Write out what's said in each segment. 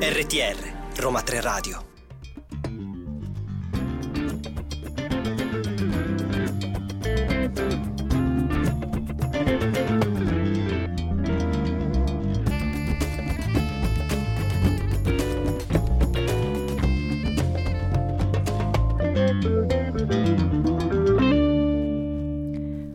RTR Roma Tre Radio.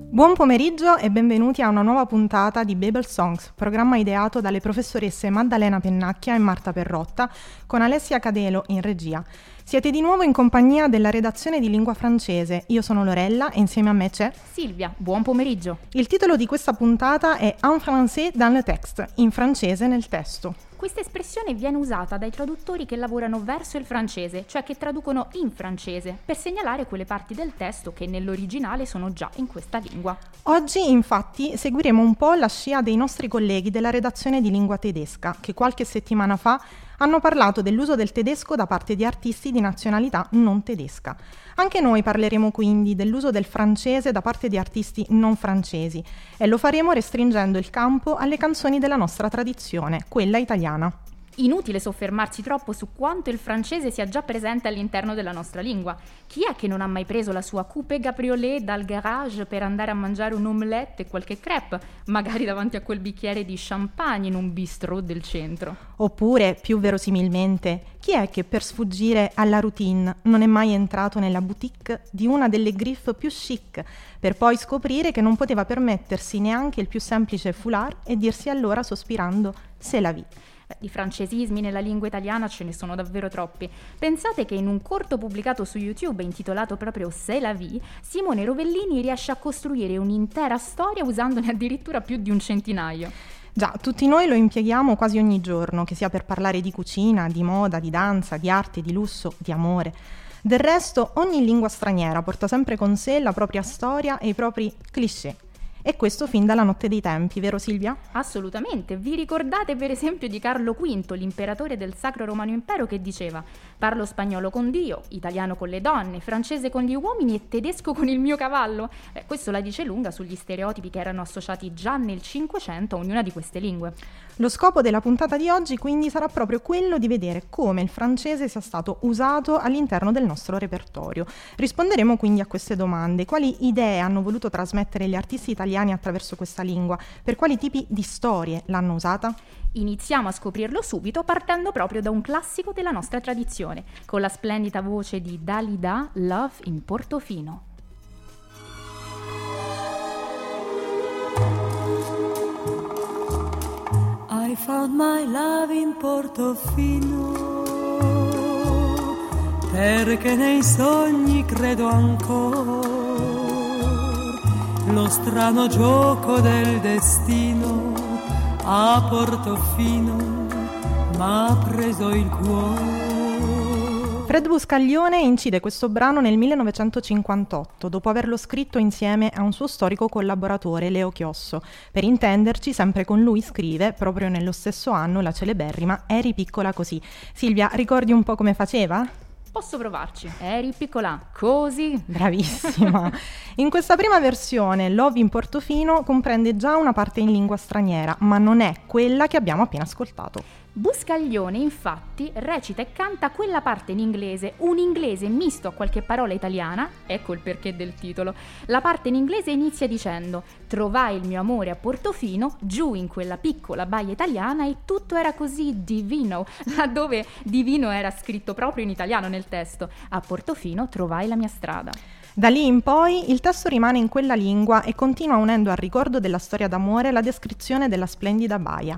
Buon pomeriggio e benvenuti a una nuova puntata di Babel Songs, programma ideato dalle professoresse Maddalena Pennacchia e Marta Perrotta, con Alessia Cadelo in regia. Siete di nuovo in compagnia della redazione di lingua francese. Io sono Lorella e insieme a me c'è Silvia. Buon pomeriggio. Il titolo di questa puntata è En français dans le texte, in francese nel testo. Questa espressione viene usata dai traduttori che lavorano verso il francese, cioè che traducono in francese, per segnalare quelle parti del testo che nell'originale sono già in questa lingua. Oggi, infatti, seguiremo un po' la scia dei nostri colleghi della redazione di lingua tedesca, che qualche settimana fa hanno parlato dell'uso del tedesco da parte di artisti di nazionalità non tedesca. Anche noi parleremo quindi dell'uso del francese da parte di artisti non francesi e lo faremo restringendo il campo alle canzoni della nostra tradizione, quella italiana. Inutile soffermarsi troppo su quanto il francese sia già presente all'interno della nostra lingua. Chi è che non ha mai preso la sua coupé cabriolet dal garage per andare a mangiare un omelette e qualche crepe, magari davanti a quel bicchiere di champagne in un bistrot del centro? Oppure, più verosimilmente, chi è che per sfuggire alla routine non è mai entrato nella boutique di una delle griffe più chic, per poi scoprire che non poteva permettersi neanche il più semplice foulard e dirsi allora sospirando «c'est la vie». Di francesismi nella lingua italiana ce ne sono davvero troppi. Pensate che in un corto pubblicato su YouTube intitolato proprio C'est la vie, Simone Rovellini riesce a costruire un'intera storia usandone addirittura più di un centinaio. Già, tutti noi lo impieghiamo quasi ogni giorno, che sia per parlare di cucina, di moda, di danza, di arte, di lusso, di amore. Del resto, ogni lingua straniera porta sempre con sé la propria storia e i propri cliché. E questo fin dalla notte dei tempi, vero Silvia? Assolutamente. Vi ricordate per esempio di Carlo V, l'imperatore del Sacro Romano Impero, che diceva: «Parlo spagnolo con Dio, italiano con le donne, francese con gli uomini e tedesco con il mio cavallo». Questo la dice lunga sugli stereotipi che erano associati già nel Cinquecento a ognuna di queste lingue. Lo scopo della puntata di oggi quindi sarà proprio quello di vedere come il francese sia stato usato all'interno del nostro repertorio. Risponderemo quindi a queste domande. Quali idee hanno voluto trasmettere gli artisti italiani attraverso questa lingua? Per quali tipi di storie l'hanno usata? Iniziamo a scoprirlo subito partendo proprio da un classico della nostra tradizione, con la splendida voce di Dalida, Love in Portofino. I found my love in Portofino, perché nei sogni credo ancora. Lo strano gioco del destino a Portofino m'ha preso il cuore. Fred Buscaglione incide questo brano nel 1958, dopo averlo scritto insieme a un suo storico collaboratore, Leo Chiosso. Per intenderci, sempre con lui scrive, proprio nello stesso anno, la celeberrima Eri piccola così. Silvia, ricordi un po' come faceva? Posso provarci? Eri piccola così. Bravissima. In questa prima versione, Love in Portofino comprende già una parte in lingua straniera, ma non è quella che abbiamo appena ascoltato. Buscaglione, infatti, recita e canta quella parte in inglese, un inglese misto a qualche parola italiana, ecco il perché del titolo. La parte in inglese inizia dicendo: «Trovai il mio amore a Portofino, giù in quella piccola baia italiana, e tutto era così divino», laddove divino era scritto proprio in italiano nel testo. «A Portofino trovai la mia strada». Da lì in poi il testo rimane in quella lingua e continua unendo al ricordo della storia d'amore la descrizione della splendida baia.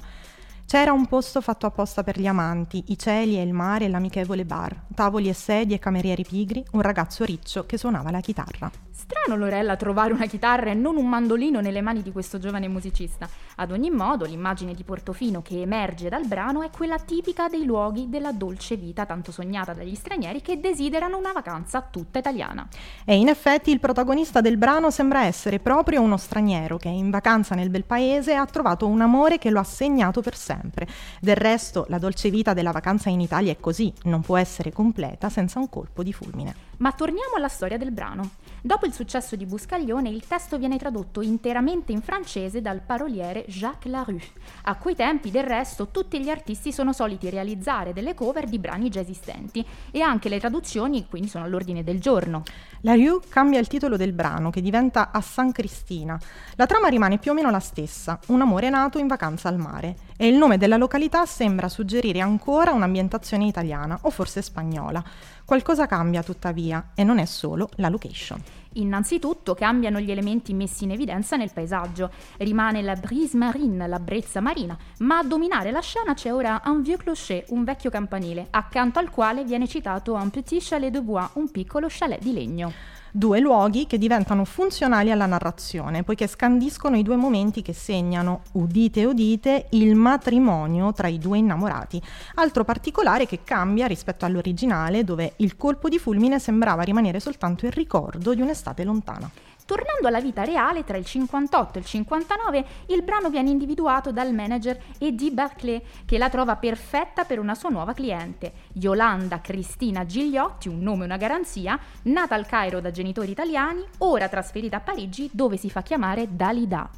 C'era un posto fatto apposta per gli amanti, i cieli e il mare e l'amichevole bar, tavoli e sedie e camerieri pigri, un ragazzo riccio che suonava la chitarra. Strano, Lorella, trovare una chitarra e non un mandolino nelle mani di questo giovane musicista. Ad ogni modo, l'immagine di Portofino che emerge dal brano è quella tipica dei luoghi della dolce vita tanto sognata dagli stranieri che desiderano una vacanza tutta italiana. E in effetti il protagonista del brano sembra essere proprio uno straniero che in vacanza nel bel paese ha trovato un amore che lo ha segnato per sempre. Del resto, la dolce vita della vacanza in Italia è così, non può essere completa senza un colpo di fulmine. Ma torniamo alla storia del brano. Dopo il successo di Buscaglione, il testo viene tradotto interamente in francese dal paroliere Jacques Larue. A quei tempi, del resto, tutti gli artisti sono soliti realizzare delle cover di brani già esistenti e anche le traduzioni quindi sono all'ordine del giorno. Larue cambia il titolo del brano, che diventa A San Cristina. La trama rimane più o meno la stessa, un amore nato in vacanza al mare, e il nome della località sembra suggerire ancora un'ambientazione italiana o forse spagnola. Qualcosa cambia tuttavia, e non è solo la location. Innanzitutto cambiano gli elementi messi in evidenza nel paesaggio. Rimane la brise marine, la brezza marina, ma a dominare la scena c'è ora un vieux clocher, un vecchio campanile, accanto al quale viene citato un petit chalet de bois, un piccolo chalet di legno. Due luoghi che diventano funzionali alla narrazione, poiché scandiscono i due momenti che segnano, udite udite, il matrimonio tra i due innamorati. Altro particolare che cambia rispetto all'originale, dove il colpo di fulmine sembrava rimanere soltanto il ricordo di un'estate lontana. Tornando alla vita reale, tra il 58 e il 59, il brano viene individuato dal manager Eddie Barclay, che la trova perfetta per una sua nuova cliente, Yolanda Cristina Gigliotti, un nome e una garanzia, nata al Cairo da genitori italiani, ora trasferita a Parigi, dove si fa chiamare Dalida.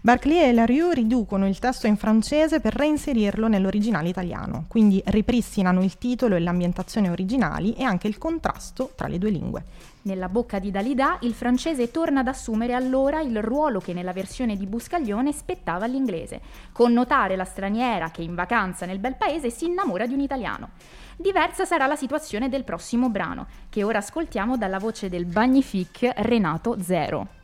Barclay e Larue riducono il testo in francese per reinserirlo nell'originale italiano, quindi ripristinano il titolo e l'ambientazione originali e anche il contrasto tra le due lingue. Nella bocca di Dalida il francese torna ad assumere allora il ruolo che nella versione di Buscaglione spettava all'inglese, connotare la straniera che in vacanza nel bel paese si innamora di un italiano. Diversa sarà la situazione del prossimo brano, che ora ascoltiamo dalla voce del magnifique Renato Zero.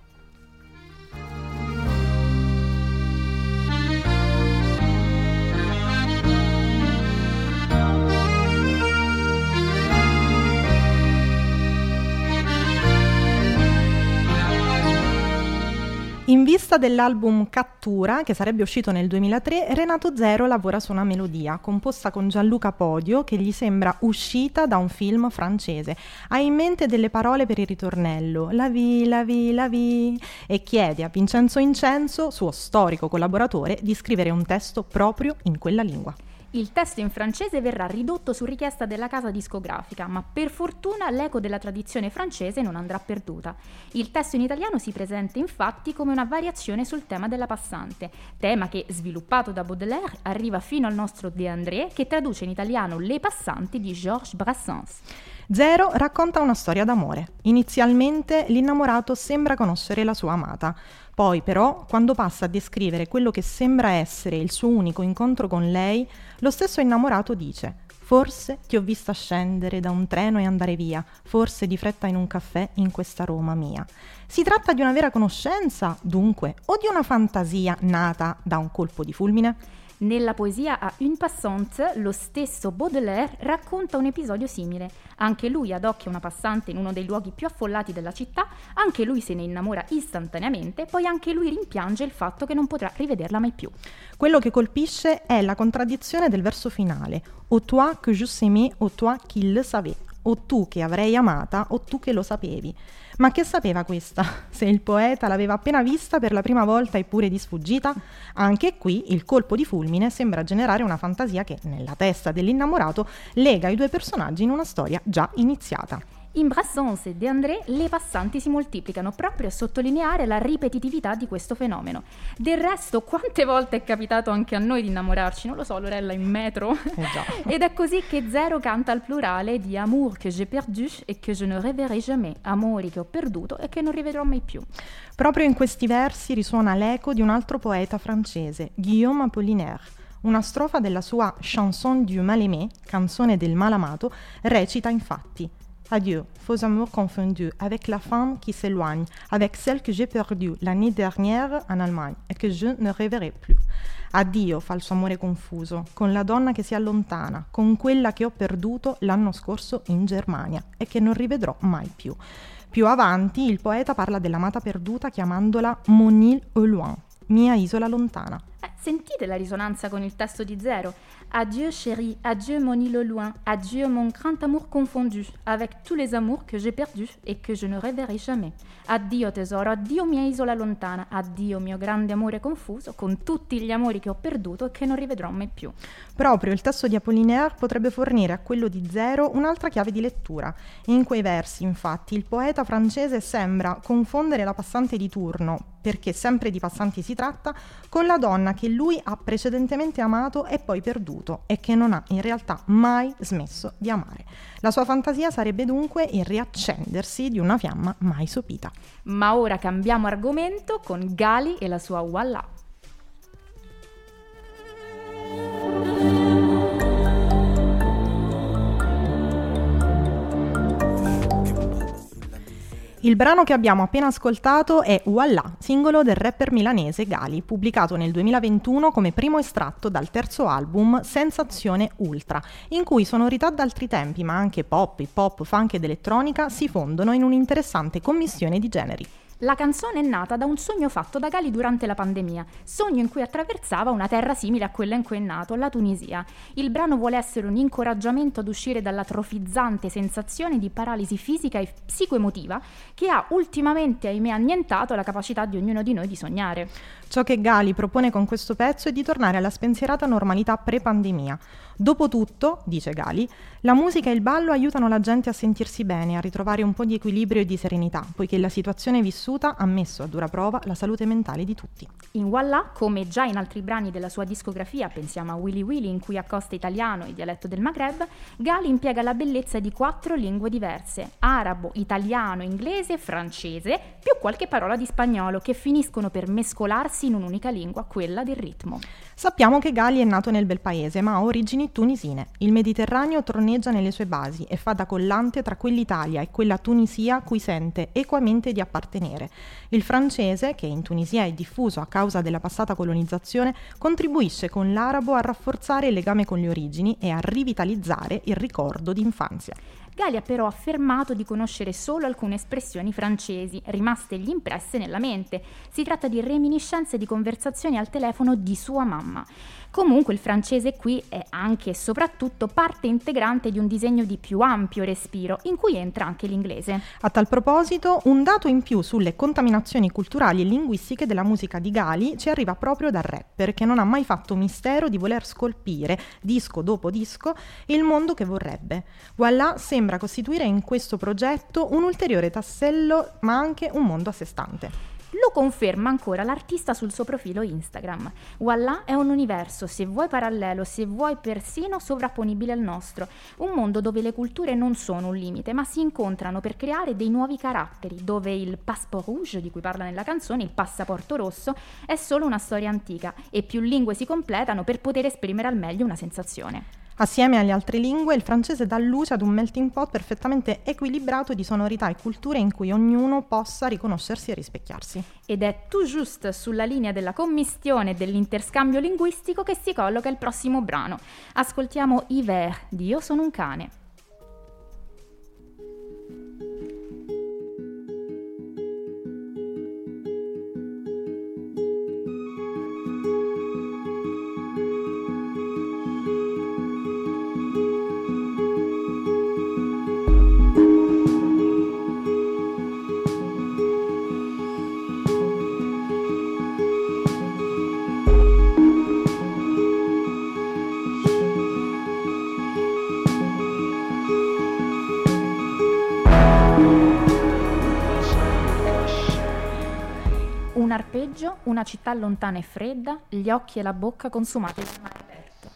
In vista dell'album Cattura, che sarebbe uscito nel 2003, Renato Zero lavora su una melodia composta con Gianluca Podio che gli sembra uscita da un film francese. Ha in mente delle parole per il ritornello la vie, e chiede a Vincenzo Incenzo, suo storico collaboratore, di scrivere un testo proprio in quella lingua. Il testo in francese verrà ridotto su richiesta della casa discografica, ma per fortuna l'eco della tradizione francese non andrà perduta. Il testo in italiano si presenta infatti come una variazione sul tema della passante, tema che, sviluppato da Baudelaire, arriva fino al nostro De André, che traduce in italiano Le passanti di Georges Brassens. Zero racconta una storia d'amore. Inizialmente l'innamorato sembra conoscere la sua amata. Poi però, quando passa a descrivere quello che sembra essere il suo unico incontro con lei, lo stesso innamorato dice: «Forse ti ho vista scendere da un treno e andare via, forse di fretta in un caffè in questa Roma mia». Si tratta di una vera conoscenza, dunque, o di una fantasia nata da un colpo di fulmine? Nella poesia a Une passante, lo stesso Baudelaire racconta un episodio simile. Anche lui adocchia una passante in uno dei luoghi più affollati della città, anche lui se ne innamora istantaneamente, poi anche lui rimpiange il fatto che non potrà rivederla mai più. Quello che colpisce è la contraddizione del verso finale: «O toi que je s'aimais, o toi qui le savais», o tu che avrei amata, o tu che lo sapevi. Ma che sapeva questa, se il poeta l'aveva appena vista per la prima volta eppure di sfuggita? Anche qui il colpo di fulmine sembra generare una fantasia che, nella testa dell'innamorato, lega i due personaggi in una storia già iniziata. In Brassens e De André le passanti si moltiplicano proprio a sottolineare la ripetitività di questo fenomeno. Del resto, quante volte è capitato anche a noi di innamorarci? Non lo so, Lorella, in metro? Esatto. Ed è così che Zero canta al plurale di amour que j'ai perdu e que je ne reverrai jamais, amori che ho perduto e che non rivedrò mai più. Proprio in questi versi risuona l'eco di un altro poeta francese, Guillaume Apollinaire. Una strofa della sua Chanson du mal-aimé, canzone del malamato, recita infatti: Adieu, faux amours confondus, avec la femme qui s'éloigne, avec celle que j'ai perdue l'année dernière en Allemagne et que je ne reverrai plus. Addio, falso amore confuso, con la donna che si allontana, con quella che ho perduto l'anno scorso in Germania e che non rivedrò mai più. Più avanti il poeta parla dell'amata perduta chiamandola Mon île au loin, mia isola lontana. Sentite la risonanza con il testo di Zero. Adieu chérie, adieu mon île au loin, adieu mon grand amour confondu, avec tous les amours que j'ai perdus et que je ne reverrai jamais. Addio tesoro, addio mia isola lontana, addio mio grande amore confuso, con tutti gli amori che ho perduto e che non rivedrò mai più. Proprio il testo di Apollinaire potrebbe fornire a quello di Zero un'altra chiave di lettura. In quei versi, infatti, il poeta francese sembra confondere la passante di turno, perché sempre di passanti si tratta, con la donna che lui ha precedentemente amato e poi perduto e che non ha in realtà mai smesso di amare. La sua fantasia sarebbe dunque il riaccendersi di una fiamma mai sopita. Ma ora cambiamo argomento con Gali e la sua Voilà. Il brano che abbiamo appena ascoltato è Voilà, singolo del rapper milanese Gali, pubblicato nel 2021 come primo estratto dal terzo album Sensazione Ultra, in cui sonorità d'altri tempi, ma anche pop, hip hop, funk ed elettronica si fondono in un'interessante commissione di generi. La canzone è nata da un sogno fatto da Gali durante la pandemia, sogno in cui attraversava una terra simile a quella in cui è nato, la Tunisia. Il brano vuole essere un incoraggiamento ad uscire dalla trofizzante sensazione di paralisi fisica e psicoemotiva che ha ultimamente, ahimè, annientato la capacità di ognuno di noi di sognare. Ciò che Gali propone con questo pezzo è di tornare alla spensierata normalità pre-pandemia. Dopotutto, dice Gali, la musica e il ballo aiutano la gente a sentirsi bene, a ritrovare un po' di equilibrio e di serenità, poiché la situazione vissuta ha messo a dura prova la salute mentale di tutti. In Voilà, come già in altri brani della sua discografia, pensiamo a Willy Willy in cui accosta italiano e dialetto del Maghreb, Gali impiega la bellezza di 4 lingue diverse, arabo, italiano, inglese, francese, più qualche parola di spagnolo che finiscono per mescolarsi in un'unica lingua, quella del ritmo. Sappiamo che Gali è nato nel bel paese, ma ha origini tunisine. Il Mediterraneo troneggia nelle sue basi e fa da collante tra quell'Italia e quella Tunisia cui sente equamente di appartenere. Il francese, che in Tunisia è diffuso a causa della passata colonizzazione, contribuisce con l'arabo a rafforzare il legame con le origini e a rivitalizzare il ricordo d'infanzia. Gali ha però affermato di conoscere solo alcune espressioni francesi, rimaste gli impresse nella mente. Si tratta di reminiscenze di conversazioni al telefono di sua mamma. Comunque il francese qui è anche e soprattutto parte integrante di un disegno di più ampio respiro, in cui entra anche l'inglese. A tal proposito, un dato in più sulle contaminazioni culturali e linguistiche della musica di Gali ci arriva proprio dal rapper, che non ha mai fatto mistero di voler scolpire, disco dopo disco, il mondo che vorrebbe. Voilà sembra costituire in questo progetto un ulteriore tassello, ma anche un mondo a sé stante. Lo conferma ancora l'artista sul suo profilo Instagram. Voilà è un universo, se vuoi parallelo, se vuoi persino sovrapponibile al nostro. Un mondo dove le culture non sono un limite, ma si incontrano per creare dei nuovi caratteri, dove il passeport rouge, di cui parla nella canzone, il passaporto rosso, è solo una storia antica e più lingue si completano per poter esprimere al meglio una sensazione. Assieme alle altre lingue, il francese dà luce ad un melting pot perfettamente equilibrato di sonorità e culture in cui ognuno possa riconoscersi e rispecchiarsi. Ed è tout juste sulla linea della commistione e dell'interscambio linguistico che si colloca il prossimo brano. Ascoltiamo Hiver di Io sono un cane. Un arpeggio, una città lontana e fredda, gli occhi e la bocca consumati dal mare aperto.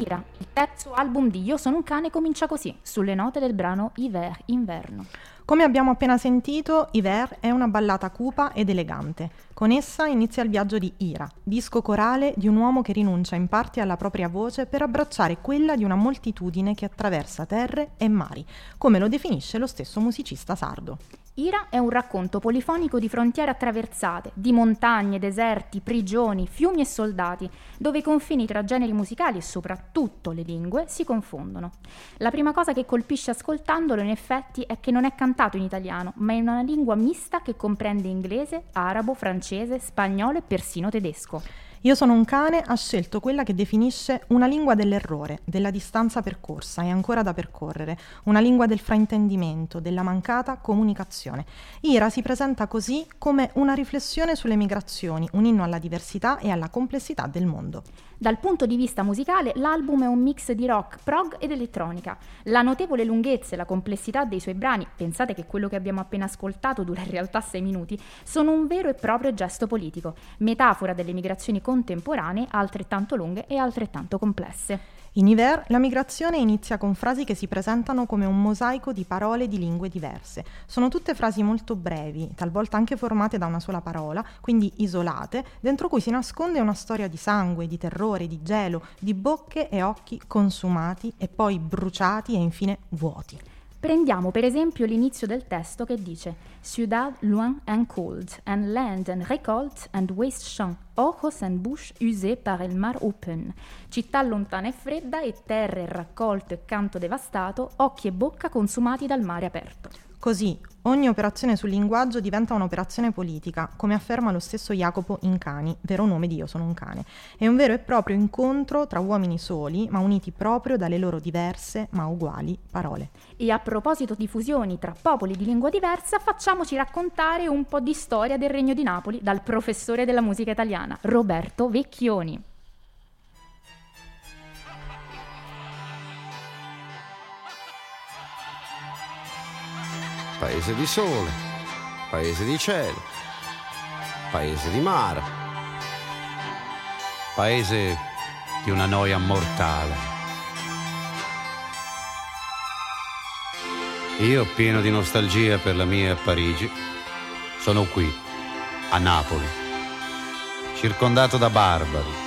Ira, il terzo album di Io sono un cane, comincia così, sulle note del brano Hiver, inverno. Come abbiamo appena sentito, Hiver è una ballata cupa ed elegante. Con essa inizia il viaggio di Ira, disco corale di un uomo che rinuncia in parte alla propria voce per abbracciare quella di una moltitudine che attraversa terre e mari, come lo definisce lo stesso musicista sardo. Ira è un racconto polifonico di frontiere attraversate, di montagne, deserti, prigioni, fiumi e soldati, dove i confini tra generi musicali e soprattutto le lingue si confondono. La prima cosa che colpisce ascoltandolo, in effetti, è che non è cantato in italiano, ma in una lingua mista che comprende inglese, arabo, francese, spagnolo e persino tedesco. Io sono un cane ha scelto quella che definisce una lingua dell'errore, della distanza percorsa e ancora da percorrere, una lingua del fraintendimento, della mancata comunicazione. Ira si presenta così come una riflessione sulle migrazioni, un inno alla diversità e alla complessità del mondo. Dal punto di vista musicale, l'album è un mix di rock, prog ed elettronica. La notevole lunghezza e la complessità dei suoi brani, pensate che quello che abbiamo appena ascoltato dura in realtà 6 minuti, sono un vero e proprio gesto politico, metafora delle migrazioni contemporanee altrettanto lunghe e altrettanto complesse. In Iver la migrazione inizia con frasi che si presentano come un mosaico di parole di lingue diverse. Sono tutte frasi molto brevi, talvolta anche formate da una sola parola, quindi isolate, dentro cui si nasconde una storia di sangue, di terrore, di gelo, di bocche e occhi consumati e poi bruciati e infine vuoti. Prendiamo per esempio l'inizio del testo che dice «Ciudad loin and cold, and land and récolte and waste champ, ojos and bush usés par el mar open». Città lontana e fredda e terra e raccolto e canto devastato, occhi e bocca consumati dal mare aperto. Così, ogni operazione sul linguaggio diventa un'operazione politica, come afferma lo stesso Jacopo Incani, vero nome di Io sono un cane. È un vero e proprio incontro tra uomini soli, ma uniti proprio dalle loro diverse, ma uguali, parole. E a proposito di fusioni tra popoli di lingua diversa, facciamoci raccontare un po' di storia del Regno di Napoli dal professore della musica italiana, Roberto Vecchioni. Paese di sole, paese di cielo, paese di mare, paese di una noia mortale. Io, pieno di nostalgia per la mia Parigi, sono qui, a Napoli, circondato da barbari.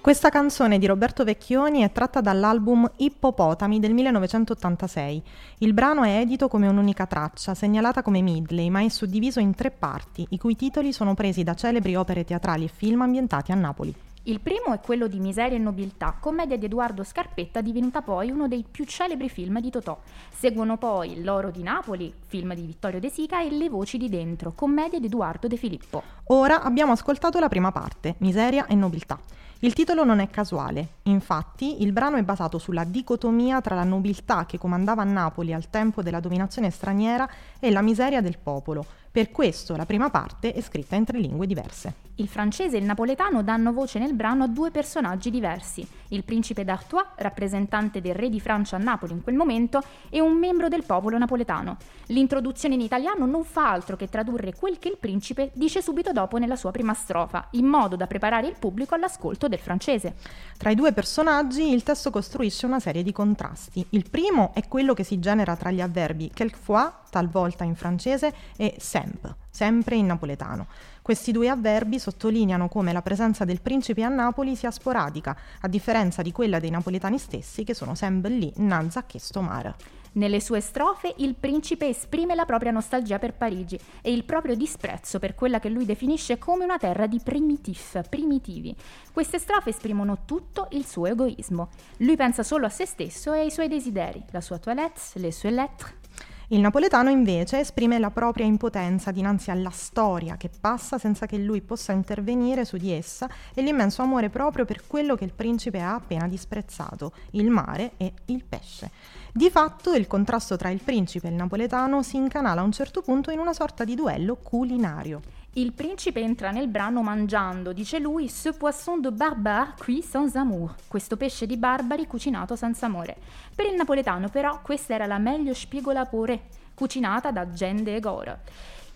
Questa canzone di Roberto Vecchioni è tratta dall'album Ippopotami del 1986. Il brano è edito come un'unica traccia, segnalata come medley, ma è suddiviso in 3 parti, i cui titoli sono presi da celebri opere teatrali e film ambientati a Napoli. Il primo è quello di Miseria e nobiltà, commedia di Edoardo Scarpetta divenuta poi uno dei più celebri film di Totò. Seguono poi L'oro di Napoli, film di Vittorio De Sica, e Le voci di dentro, commedia di Edoardo De Filippo. Ora abbiamo ascoltato la prima parte, Miseria e nobiltà. Il titolo non è casuale, infatti il brano è basato sulla dicotomia tra la nobiltà che comandava Napoli al tempo della dominazione straniera e la miseria del popolo. Per questo la prima parte è scritta in 3 lingue diverse. Il francese e il napoletano danno voce nel brano a 2 personaggi diversi, il principe d'Artois, rappresentante del re di Francia a Napoli in quel momento, e un membro del popolo napoletano. L'introduzione in italiano non fa altro che tradurre quel che il principe dice subito dopo nella sua prima strofa, in modo da preparare il pubblico all'ascolto del francese. Tra i 2 personaggi il testo costruisce una serie di contrasti. Il primo è quello che si genera tra gli avverbi quelquefois, talvolta in francese, e sempre in napoletano. Questi 2 avverbi sottolineano come la presenza del principe a Napoli sia sporadica, a differenza di quella dei napoletani stessi che sono sempre lì, nanza che sto mare. Nelle sue strofe il principe esprime la propria nostalgia per Parigi e il proprio disprezzo per quella che lui definisce come una terra di primitivi. Queste strofe esprimono tutto il suo egoismo. Lui pensa solo a se stesso e ai suoi desideri, la sua toilette, le sue lettres. Il napoletano invece esprime la propria impotenza dinanzi alla storia che passa senza che lui possa intervenire su di essa e l'immenso amore proprio per quello che il principe ha appena disprezzato, il mare e il pesce. Di fatto il contrasto tra il principe e il napoletano si incanala a un certo punto in una sorta di duello culinario. Il principe entra nel brano mangiando, dice lui, «Ce poisson de barbare cuit sans amour», questo pesce di barbari cucinato senza amore. Per il napoletano però questa era la meglio spiegola pure, cucinata da gente e gore.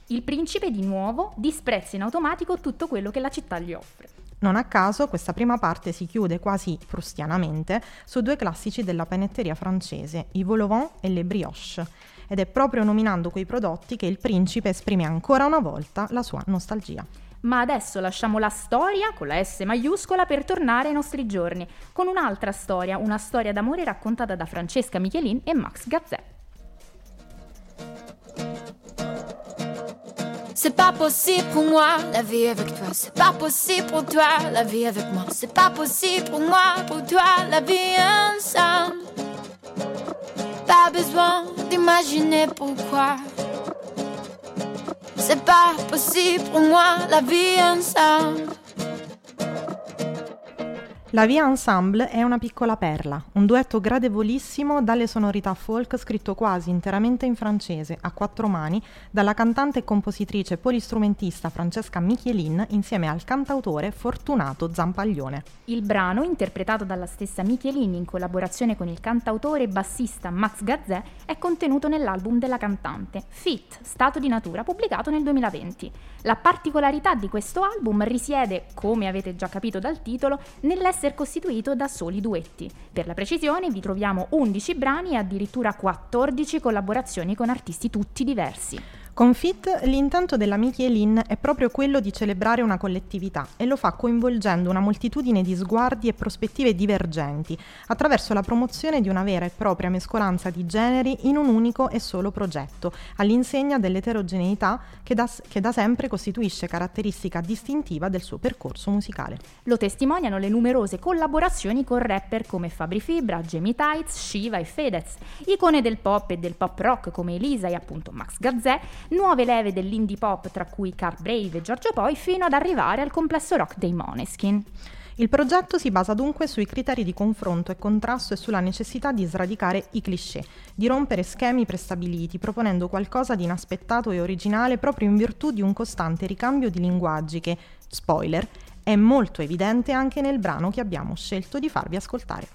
Il principe di nuovo disprezza in automatico tutto quello che la città gli offre. Non a caso questa prima parte si chiude quasi prustianamente su 2 classici della panetteria francese, i vol au vent e le brioche, ed è proprio nominando quei prodotti che il principe esprime ancora una volta la sua nostalgia. Ma adesso lasciamo la storia, con la S maiuscola, per tornare ai nostri giorni, con un'altra storia, una storia d'amore raccontata da Francesca Michielin e Max Gazzè. C'est pas possible pour moi la vie avec toi, c'est pas possible pour toi la vie avec moi, c'est pas possible pour moi, pour toi la vie ensemble. Pas besoin d'imaginer pourquoi. c'est pas possible pour moi, la vie ensemble. La Via Ensemble è una piccola perla, un duetto gradevolissimo dalle sonorità folk scritto quasi interamente in francese, a quattro mani, dalla cantante e compositrice polistrumentista Francesca Michielin insieme al cantautore Fortunato Zampaglione. Il brano, interpretato dalla stessa Michielin in collaborazione con il cantautore e bassista Max Gazzè, è contenuto nell'album della cantante, Fit, Stato di Natura, pubblicato nel 2020. La particolarità di questo album risiede, come avete già capito dal titolo, nell'essere costituito da soli duetti. Per la precisione vi troviamo 11 brani e addirittura 14 collaborazioni con artisti tutti diversi. Con Fit l'intento della Michielin è proprio quello di celebrare una collettività e lo fa coinvolgendo una moltitudine di sguardi e prospettive divergenti attraverso la promozione di una vera e propria mescolanza di generi in un unico e solo progetto, all'insegna dell'eterogeneità che da sempre costituisce caratteristica distintiva del suo percorso musicale. Lo testimoniano le numerose collaborazioni con rapper come Fabri Fibra, Jamie Tights, Shiva e Fedez, icone del pop e del pop rock come Elisa e appunto Max Gazzè, nuove leve dell'indie pop tra cui Carl Brave e Giorgio Poi, fino ad arrivare al complesso rock dei Måneskin. Il progetto si basa dunque sui criteri di confronto e contrasto e sulla necessità di sradicare i cliché, di rompere schemi prestabiliti, proponendo qualcosa di inaspettato e originale proprio in virtù di un costante ricambio di linguaggi che, spoiler, è molto evidente anche nel brano che abbiamo scelto di farvi ascoltare.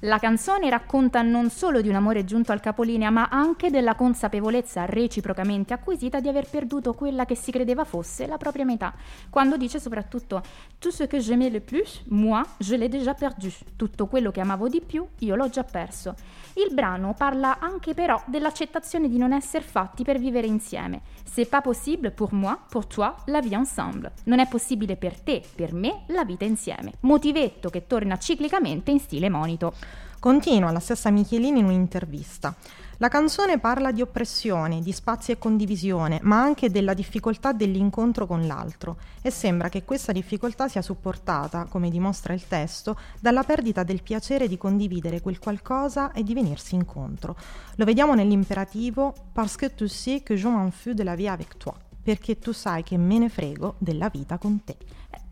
La canzone racconta non solo di un amore giunto al capolinea, ma anche della consapevolezza reciprocamente acquisita di aver perduto quella che si credeva fosse la propria metà, quando dice soprattutto «Tout ce que j'aimais le plus, moi, je l'ai déjà perdu». Tutto quello che amavo di più, io l'ho già perso. Il brano parla anche però dell'accettazione di non essere fatti per vivere insieme. «C'est pas possible pour moi, pour toi, la vie ensemble». Non è possibile per te, per me, la vita insieme. Motivetto che torna ciclicamente in stile monito. Continua la stessa Michielin in un'intervista. La canzone parla di oppressione, di spazi e condivisione, ma anche della difficoltà dell'incontro con l'altro, e sembra che questa difficoltà sia supportata, come dimostra il testo, dalla perdita del piacere di condividere quel qualcosa e di venirsi incontro. Lo vediamo nell'imperativo «Parce que tu sais que je m'en fous de la vie avec toi», perché tu sai che me ne frego della vita con te.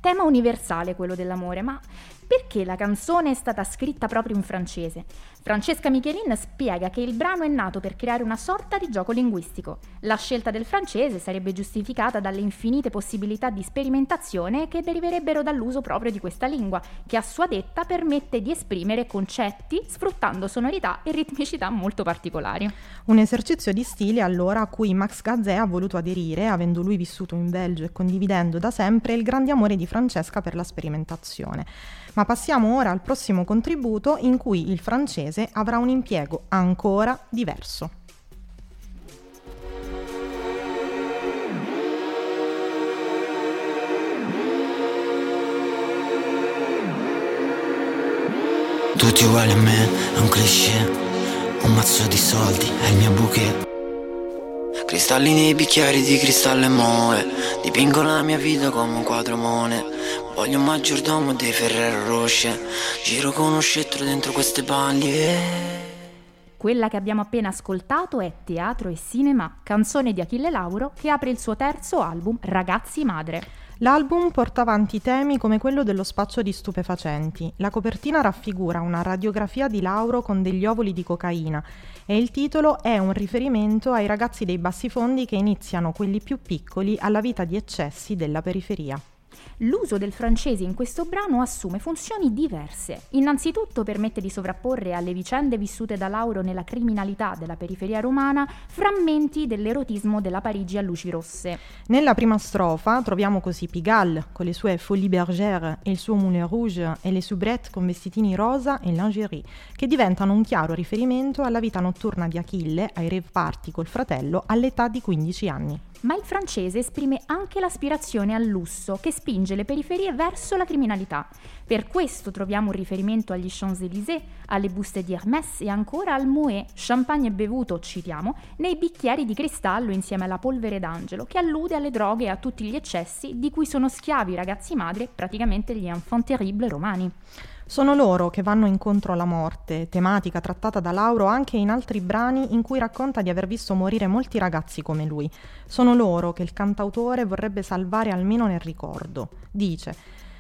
Tema universale quello dell'amore, ma perché la canzone è stata scritta proprio in francese? Francesca Michielin spiega che il brano è nato per creare una sorta di gioco linguistico. La scelta del francese sarebbe giustificata dalle infinite possibilità di sperimentazione che deriverebbero dall'uso proprio di questa lingua, che a sua detta permette di esprimere concetti sfruttando sonorità e ritmicità molto particolari. Un esercizio di stile allora a cui Max Gazzè ha voluto aderire, avendo lui vissuto in Belgio e condividendo da sempre il grande amore di Francesca per la sperimentazione. Ma passiamo ora al prossimo contributo in cui il francese avrà un impiego ancora diverso. Tutti uguali a me, è un cliché, un mazzo di soldi, è il mio bouquet. Cristalli nei bicchieri di cristallo e more, dipingo la mia vita come un quadromone. Voglio un maggiordomo dei Ferrero Rocher, giro con uno scettro dentro queste paglie. Quella che abbiamo appena ascoltato è Teatro e Cinema, canzone di Achille Lauro che apre il suo terzo album Ragazzi Madre. L'album porta avanti temi come quello dello spaccio di stupefacenti. La copertina raffigura una radiografia di Lauro con degli ovuli di cocaina e il titolo è un riferimento ai ragazzi dei bassifondi che iniziano, quelli più piccoli, alla vita di eccessi della periferia. L'uso del francese in questo brano assume funzioni diverse. Innanzitutto permette di sovrapporre alle vicende vissute da Lauro nella criminalità della periferia romana frammenti dell'erotismo della Parigi a luci rosse. Nella prima strofa troviamo così Pigalle con le sue folies bergères e il suo moulin rouge e le soubrette con vestitini rosa e lingerie, che diventano un chiaro riferimento alla vita notturna di Achille, ai rave party col fratello all'età di 15 anni. Ma il francese esprime anche l'aspirazione al lusso che spinge le periferie verso la criminalità. Per questo troviamo un riferimento agli Champs-Élysées, alle buste di Hermès e ancora al Moët, champagne bevuto, citiamo, nei bicchieri di cristallo insieme alla polvere d'angelo, che allude alle droghe e a tutti gli eccessi di cui sono schiavi i ragazzi madre, praticamente gli enfants terribles romani. Sono loro che vanno incontro alla morte, tematica trattata da Lauro anche in altri brani in cui racconta di aver visto morire molti ragazzi come lui. Sono loro che il cantautore vorrebbe salvare almeno nel ricordo. Dice: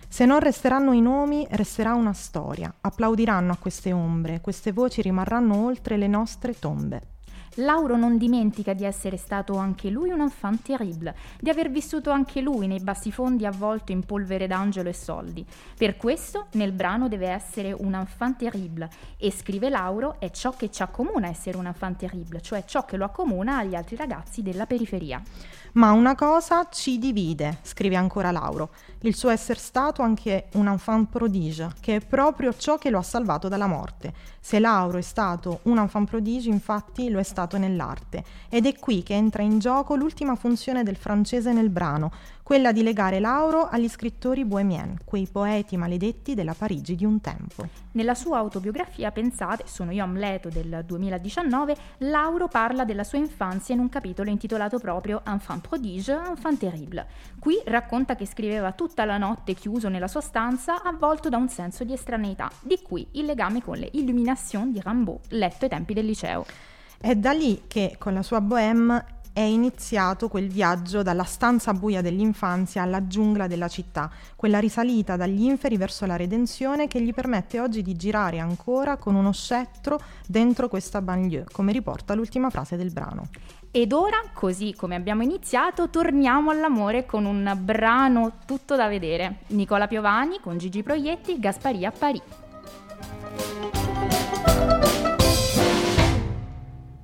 se non resteranno i nomi, resterà una storia. Applaudiranno a queste ombre, queste voci rimarranno oltre le nostre tombe. Lauro non dimentica di essere stato anche lui un enfant terrible, di aver vissuto anche lui nei bassifondi avvolto in polvere d'angelo e soldi. Per questo nel brano deve essere un enfant terrible e, scrive Lauro, è ciò che ci accomuna essere un enfant terrible, cioè ciò che lo accomuna agli altri ragazzi della periferia. Ma una cosa ci divide, scrive ancora Lauro, il suo essere stato anche un enfant prodige, che è proprio ciò che lo ha salvato dalla morte. Se Lauro è stato un enfant prodige, infatti lo è stato nell'arte, ed è qui che entra in gioco l'ultima funzione del francese nel brano, quella di legare Lauro agli scrittori bohemien, quei poeti maledetti della Parigi di un tempo. Nella sua autobiografia, pensate, Sono io Amleto del 2019, Lauro parla della sua infanzia in un capitolo intitolato proprio Enfant prodige, enfant terrible. Qui racconta che scriveva tutta la notte chiuso nella sua stanza, avvolto da un senso di estraneità, di qui il legame con le Illuminations di Rimbaud, letto ai tempi del liceo. È da lì che, con la sua bohème, è iniziato quel viaggio dalla stanza buia dell'infanzia alla giungla della città, quella risalita dagli inferi verso la redenzione che gli permette oggi di girare ancora con uno scettro dentro questa banlieue, come riporta l'ultima frase del brano. Ed ora, così come abbiamo iniziato, torniamo all'amore con un brano tutto da vedere. Nicola Piovani con Gigi Proietti, Gasparì a Parì.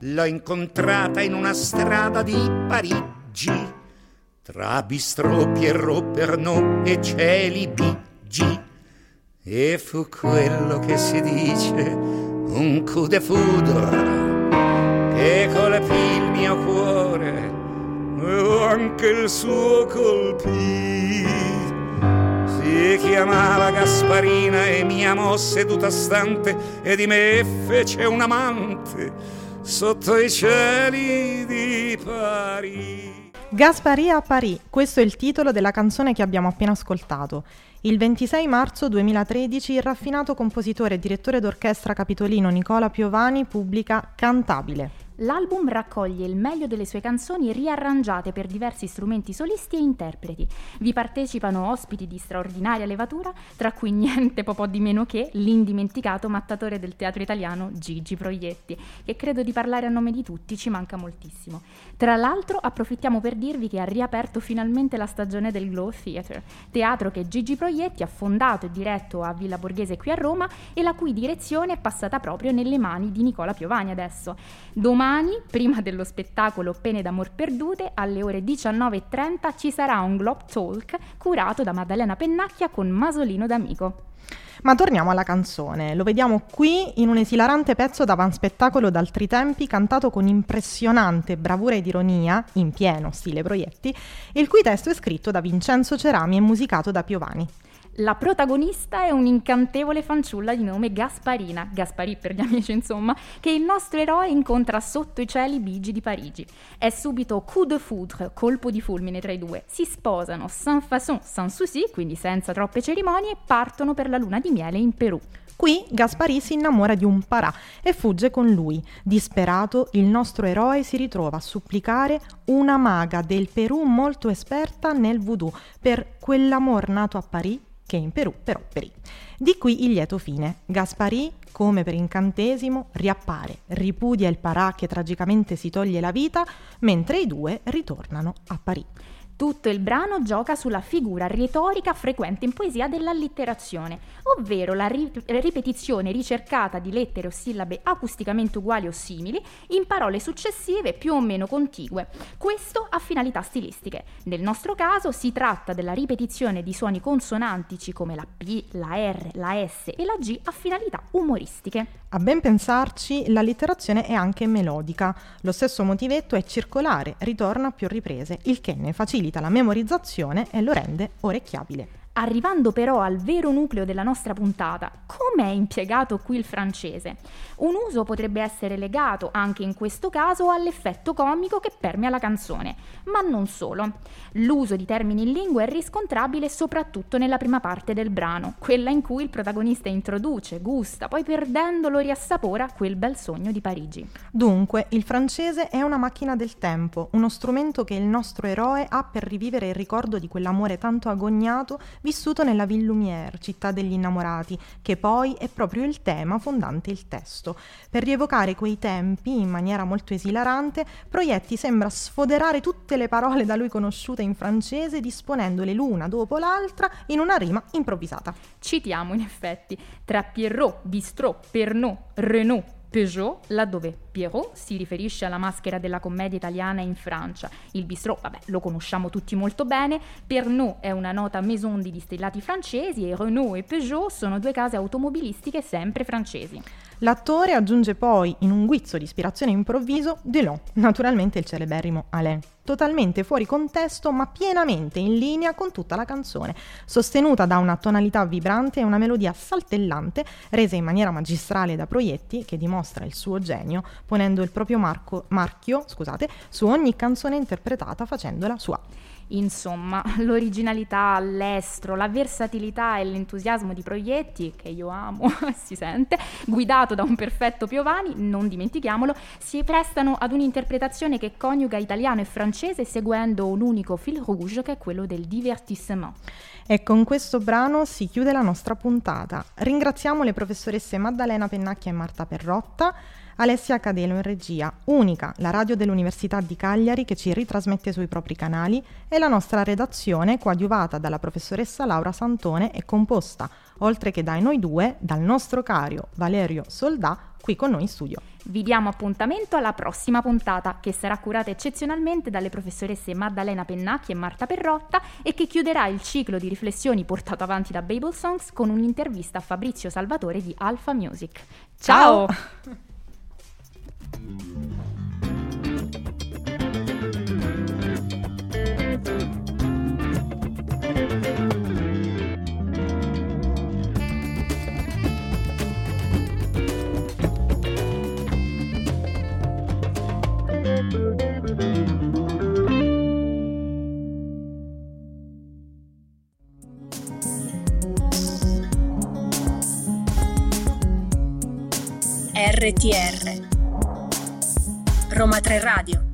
L'ho incontrata in una strada di Parigi, tra bistrò, Pierrot, Pernod e cieli bigi, e fu quello che si dice un coup de foudre, che colpì il mio cuore e anche il suo colpì. Si chiamava Gasparina e mi amò seduta stante, e di me fece un amante sotto i cieli di Parigi. Gasparì a Parì, questo è il titolo della canzone che abbiamo appena ascoltato. Il 26 marzo 2013 il raffinato compositore e direttore d'orchestra capitolino Nicola Piovani pubblica Cantabile. L'album raccoglie il meglio delle sue canzoni riarrangiate per diversi strumenti solisti e interpreti. Vi partecipano ospiti di straordinaria levatura, tra cui niente po' di meno che l'indimenticato mattatore del teatro italiano Gigi Proietti, che credo di parlare a nome di tutti, ci manca moltissimo. Tra l'altro approfittiamo per dirvi che ha riaperto finalmente la stagione del Glow Theatre, teatro che Gigi Proietti ha fondato e diretto a Villa Borghese qui a Roma e la cui direzione è passata proprio nelle mani di Nicola Piovani adesso. Domani, prima dello spettacolo Pene d'amor perdute, alle ore 19.30 ci sarà un Globe Talk curato da Maddalena Pennacchia con Masolino d'Amico. Ma torniamo alla canzone, lo vediamo qui in un esilarante pezzo d'avanspettacolo d'altri tempi, cantato con impressionante bravura ed ironia, in pieno stile Proietti, il cui testo è scritto da Vincenzo Cerami e musicato da Piovani. La protagonista è un'incantevole fanciulla di nome Gasparina, Gasparì per gli amici insomma, che il nostro eroe incontra sotto i cieli bigi di Parigi. È subito coup de foudre, colpo di fulmine tra i due. Si sposano sans façon, sans souci, quindi senza troppe cerimonie, e partono per la luna di miele in Perù. Qui Gasparì si innamora di un parà e fugge con lui. Disperato, il nostro eroe si ritrova a supplicare una maga del Perù molto esperta nel voodoo per quell'amor nato a Parì, che in Perù però perì. Di qui il lieto fine. Gasparì, come per incantesimo, riappare, ripudia il parà che tragicamente si toglie la vita, mentre i due ritornano a Parì. Tutto il brano gioca sulla figura retorica frequente in poesia dell'allitterazione, ovvero la ripetizione ricercata di lettere o sillabe acusticamente uguali o simili in parole successive più o meno contigue. Questo ha finalità stilistiche. Nel nostro caso si tratta della ripetizione di suoni consonantici come la P, la R, la S e la G a finalità umoristiche. A ben pensarci, l'allitterazione è anche melodica. Lo stesso motivetto è circolare, ritorna a più riprese, il che ne facilita la memorizzazione e lo rende orecchiabile. Arrivando però al vero nucleo della nostra puntata, come è impiegato qui il francese? Un uso potrebbe essere legato, anche in questo caso, all'effetto comico che permea la canzone, ma non solo. L'uso di termini in lingua è riscontrabile soprattutto nella prima parte del brano, quella in cui il protagonista introduce, gusta, poi perdendolo riassapora quel bel sogno di Parigi. Dunque, il francese è una macchina del tempo, uno strumento che il nostro eroe ha per rivivere il ricordo di quell'amore tanto agognato vissuto nella Ville Lumière, città degli innamorati, che poi è proprio il tema fondante il testo. Per rievocare quei tempi, in maniera molto esilarante, Proietti sembra sfoderare tutte le parole da lui conosciute in francese, disponendole l'una dopo l'altra in una rima improvvisata. Citiamo in effetti tra Pierrot, Bistrot, Pernod, Renault, Peugeot, laddove Pierrot si riferisce alla maschera della commedia italiana in Francia. Il bistrot, lo conosciamo tutti molto bene. Pernod è una nota maison di distillati francesi e Renault e Peugeot sono due case automobilistiche sempre francesi. L'attore aggiunge poi, in un guizzo di ispirazione improvviso, Delon, naturalmente il celeberrimo Alain, totalmente fuori contesto ma pienamente in linea con tutta la canzone, sostenuta da una tonalità vibrante e una melodia saltellante, resa in maniera magistrale da Proietti, che dimostra il suo genio, ponendo il proprio marchio, su ogni canzone interpretata facendola sua. Insomma, l'originalità, l'estro, la versatilità e l'entusiasmo di Proietti, che io amo, si sente, guidato da un perfetto Piovani, non dimentichiamolo, si prestano ad un'interpretazione che coniuga italiano e francese seguendo un unico fil rouge che è quello del divertissement. E con questo brano si chiude la nostra puntata. Ringraziamo le professoresse Maddalena Pennacchia e Marta Perrotta, Alessia Cadelo in regia, Unica, la radio dell'Università di Cagliari che ci ritrasmette sui propri canali, e la nostra redazione coadiuvata dalla professoressa Laura Santone e composta, oltre che da noi due, dal nostro caro Valerio Soldà, qui con noi in studio. Vi diamo appuntamento alla prossima puntata, che sarà curata eccezionalmente dalle professoresse Maddalena Pennacchia e Marta Perrotta e che chiuderà il ciclo di riflessioni portato avanti da Babel Songs con un'intervista a Fabrizio Salvatore di Alpha Music. Ciao! Ciao. RTR Roma Tre Radio.